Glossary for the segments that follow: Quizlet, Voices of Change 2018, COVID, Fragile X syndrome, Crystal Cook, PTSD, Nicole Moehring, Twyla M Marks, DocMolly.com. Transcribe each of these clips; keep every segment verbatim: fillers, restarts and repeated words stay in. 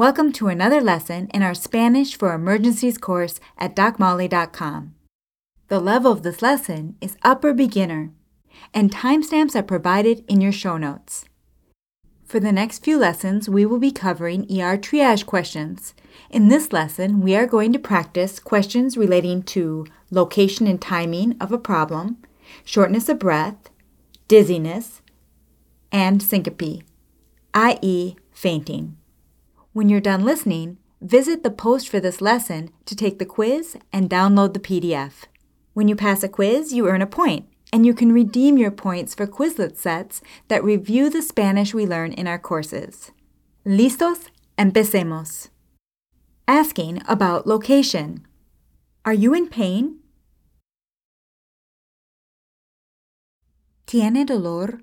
Welcome to another lesson in our Spanish for Emergencies course at doc molly dot com. The level of this lesson is Upper Beginner, and timestamps are provided in your show notes. For the next few lessons, we will be covering E R triage questions. In this lesson, we are going to practice questions relating to location and timing of a problem, shortness of breath, dizziness, and syncope, that is fainting. When you're done listening, visit the post for this lesson to take the quiz and download the P D F. When you pass a quiz, you earn a point, and you can redeem your points for Quizlet sets that review the Spanish we learn in our courses. Listos? Empecemos. Asking about location. Are you in pain? ¿Tiene dolor?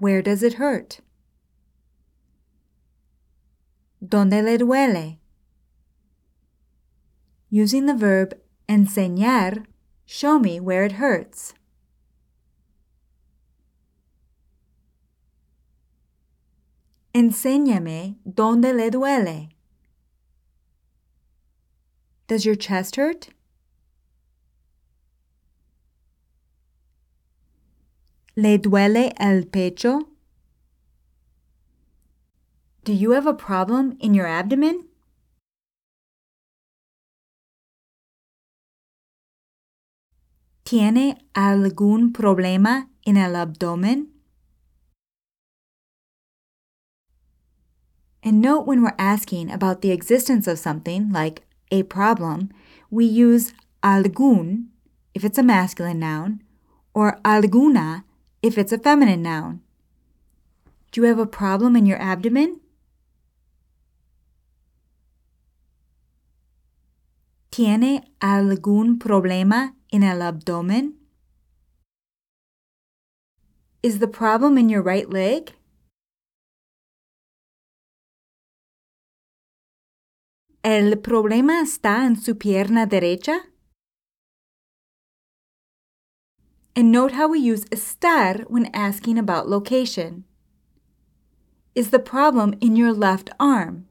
Where does it hurt? ¿Dónde le duele? Using the verb enseñar, show me where it hurts. Enséñame dónde le duele. Does your chest hurt? ¿Le duele el pecho? Do you have a problem in your abdomen? ¿Tiene algún problema en el abdomen? And note when we're asking about the existence of something, like a problem, we use algún if it's a masculine noun, or alguna if it's a feminine noun. Do you have a problem in your abdomen? ¿Tiene algún problema en el abdomen? Is the problem in your right leg? ¿El problema está en su pierna derecha? And note how we use estar when asking about location. Is the problem in your left arm?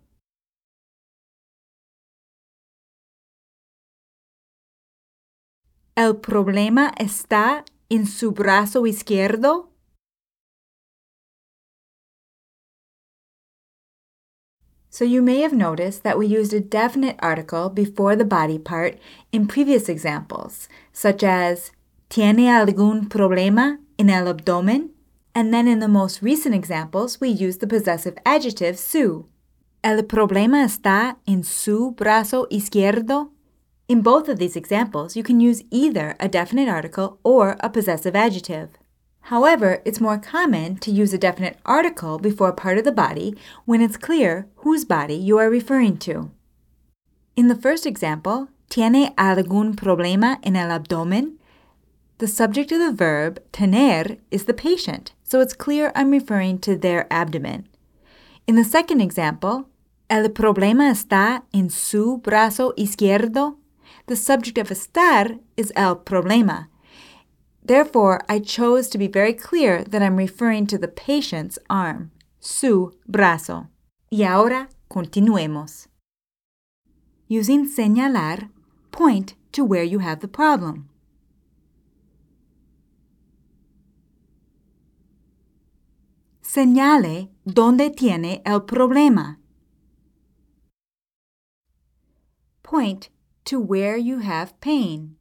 ¿El problema está en su brazo izquierdo? So you may have noticed that we used a definite article before the body part in previous examples, such as ¿Tiene algún problema en el abdomen? And then in the most recent examples, we used the possessive adjective su. ¿El problema está en su brazo izquierdo? In both of these examples, you can use either a definite article or a possessive adjective. However, it's more common to use a definite article before a part of the body when it's clear whose body you are referring to. In the first example, ¿Tiene algún problema en el abdomen? The subject of the verb tener is the patient, so it's clear I'm referring to their abdomen. In the second example, ¿El problema está en su brazo izquierdo? The subject of estar is el problema. Therefore, I chose to be very clear that I'm referring to the patient's arm, su brazo. Y ahora, continuemos. Using señalar, point to where you have the problem. Señale dónde tiene el problema. Point to where you have pain.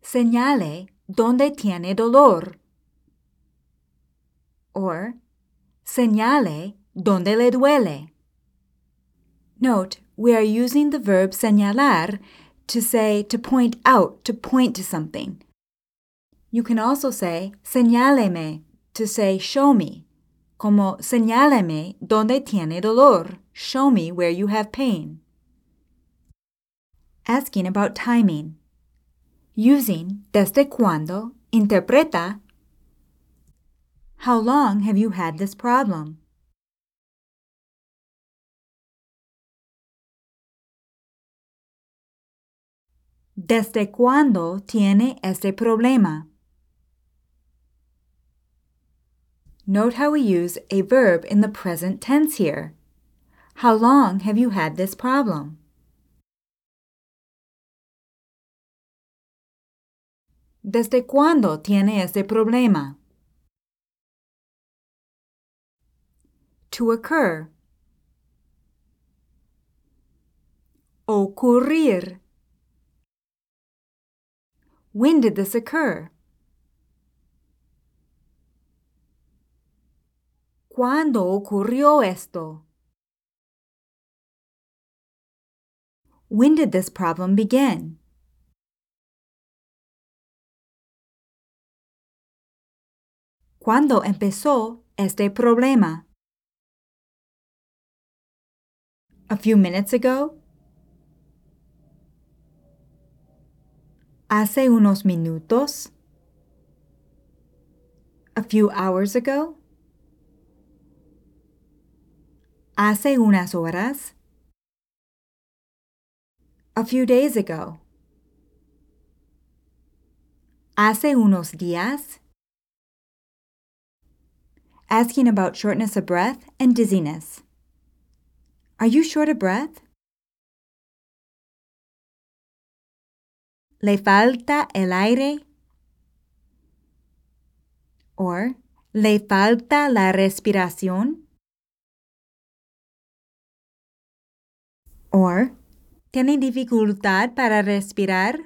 Señale dónde tiene dolor. Or, señale dónde le duele. Note, we are using the verb señalar to say to point out, to point to something. You can also say señáleme to say show me. Como señálame donde tiene dolor. Show me where you have pain. Asking about timing. Using desde cuando, interpreta. How long have you had this problem? ¿Desde cuándo tiene este problema? Note how we use a verb in the present tense here. How long have you had this problem? ¿Desde cuándo tiene este problema? To occur. Ocurrir. When did this occur? ¿Cuándo ocurrió esto? When did this problem begin? ¿Cuándo empezó este problema? A few minutes ago. Hace unos minutos. A few hours ago. Hace unas horas. A few days ago. Hace unos días. Asking about shortness of breath and dizziness. Are you short of breath? Le falta el aire. Or, le falta la respiración. Or, ¿tiene dificultad para respirar?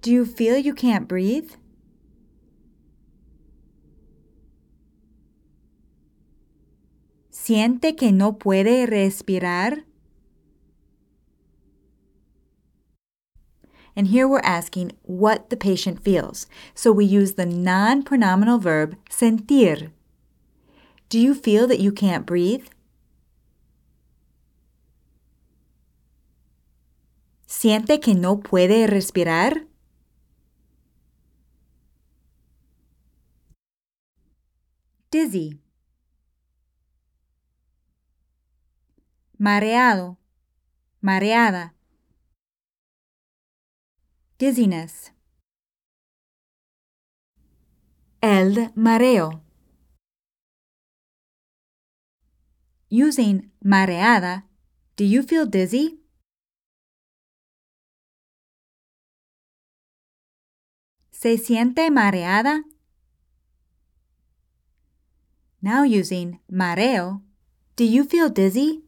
Do you feel you can't breathe? ¿Siente que no puede respirar? And here we're asking what the patient feels, so we use the non-pronominal verb sentir. Do you feel that you can't breathe? ¿Siente que no puede respirar? Dizzy. Mareado. Mareada. Dizziness. El mareo. Using mareada, do you feel dizzy? ¿Se siente mareada? Now using mareo, do you feel dizzy?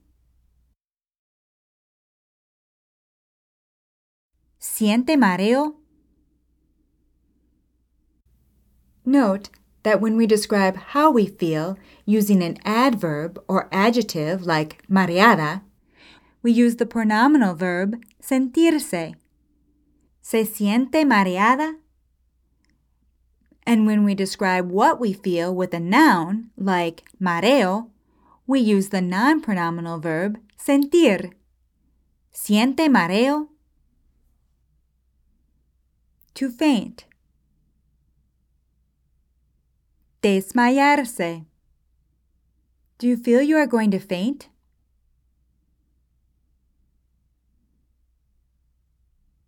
¿Siente mareo? Note that when we describe how we feel using an adverb or adjective like mareada, we use the pronominal verb sentirse. ¿Se siente mareada? And when we describe what we feel with a noun like mareo, we use the non-pronominal verb sentir. ¿Siente mareo? To faint. Desmayarse. Do you feel you are going to faint?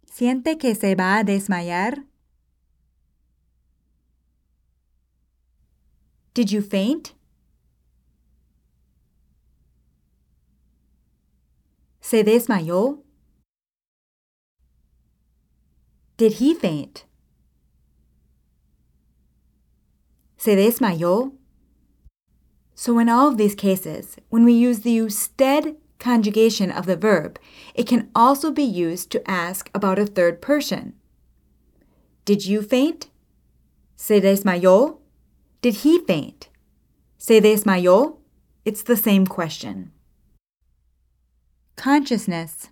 ¿Siente que se va a desmayar? Did you faint? ¿Se desmayó? Did he faint? ¿Se desmayó? So in all of these cases, when we use the usted conjugation of the verb, it can also be used to ask about a third person. Did you faint? ¿Se desmayó? Did he faint? ¿Se desmayó? It's the same question. Consciousness.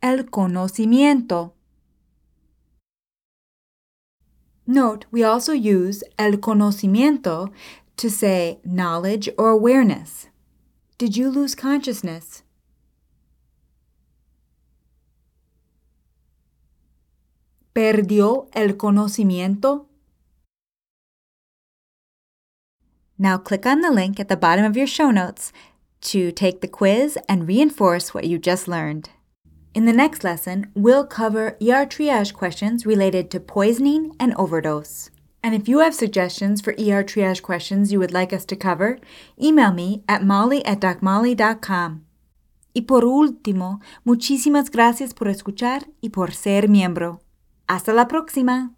El conocimiento. Note, we also use el conocimiento to say knowledge or awareness. Did you lose consciousness? ¿Perdió el conocimiento? Now click on the link at the bottom of your show notes to take the quiz and reinforce what you just learned. In the next lesson, we'll cover E R triage questions related to poisoning and overdose. And if you have suggestions for E R triage questions you would like us to cover, email me at molly at doc molly dot com. Y por último, muchísimas gracias por escuchar y por ser miembro. ¡Hasta la próxima!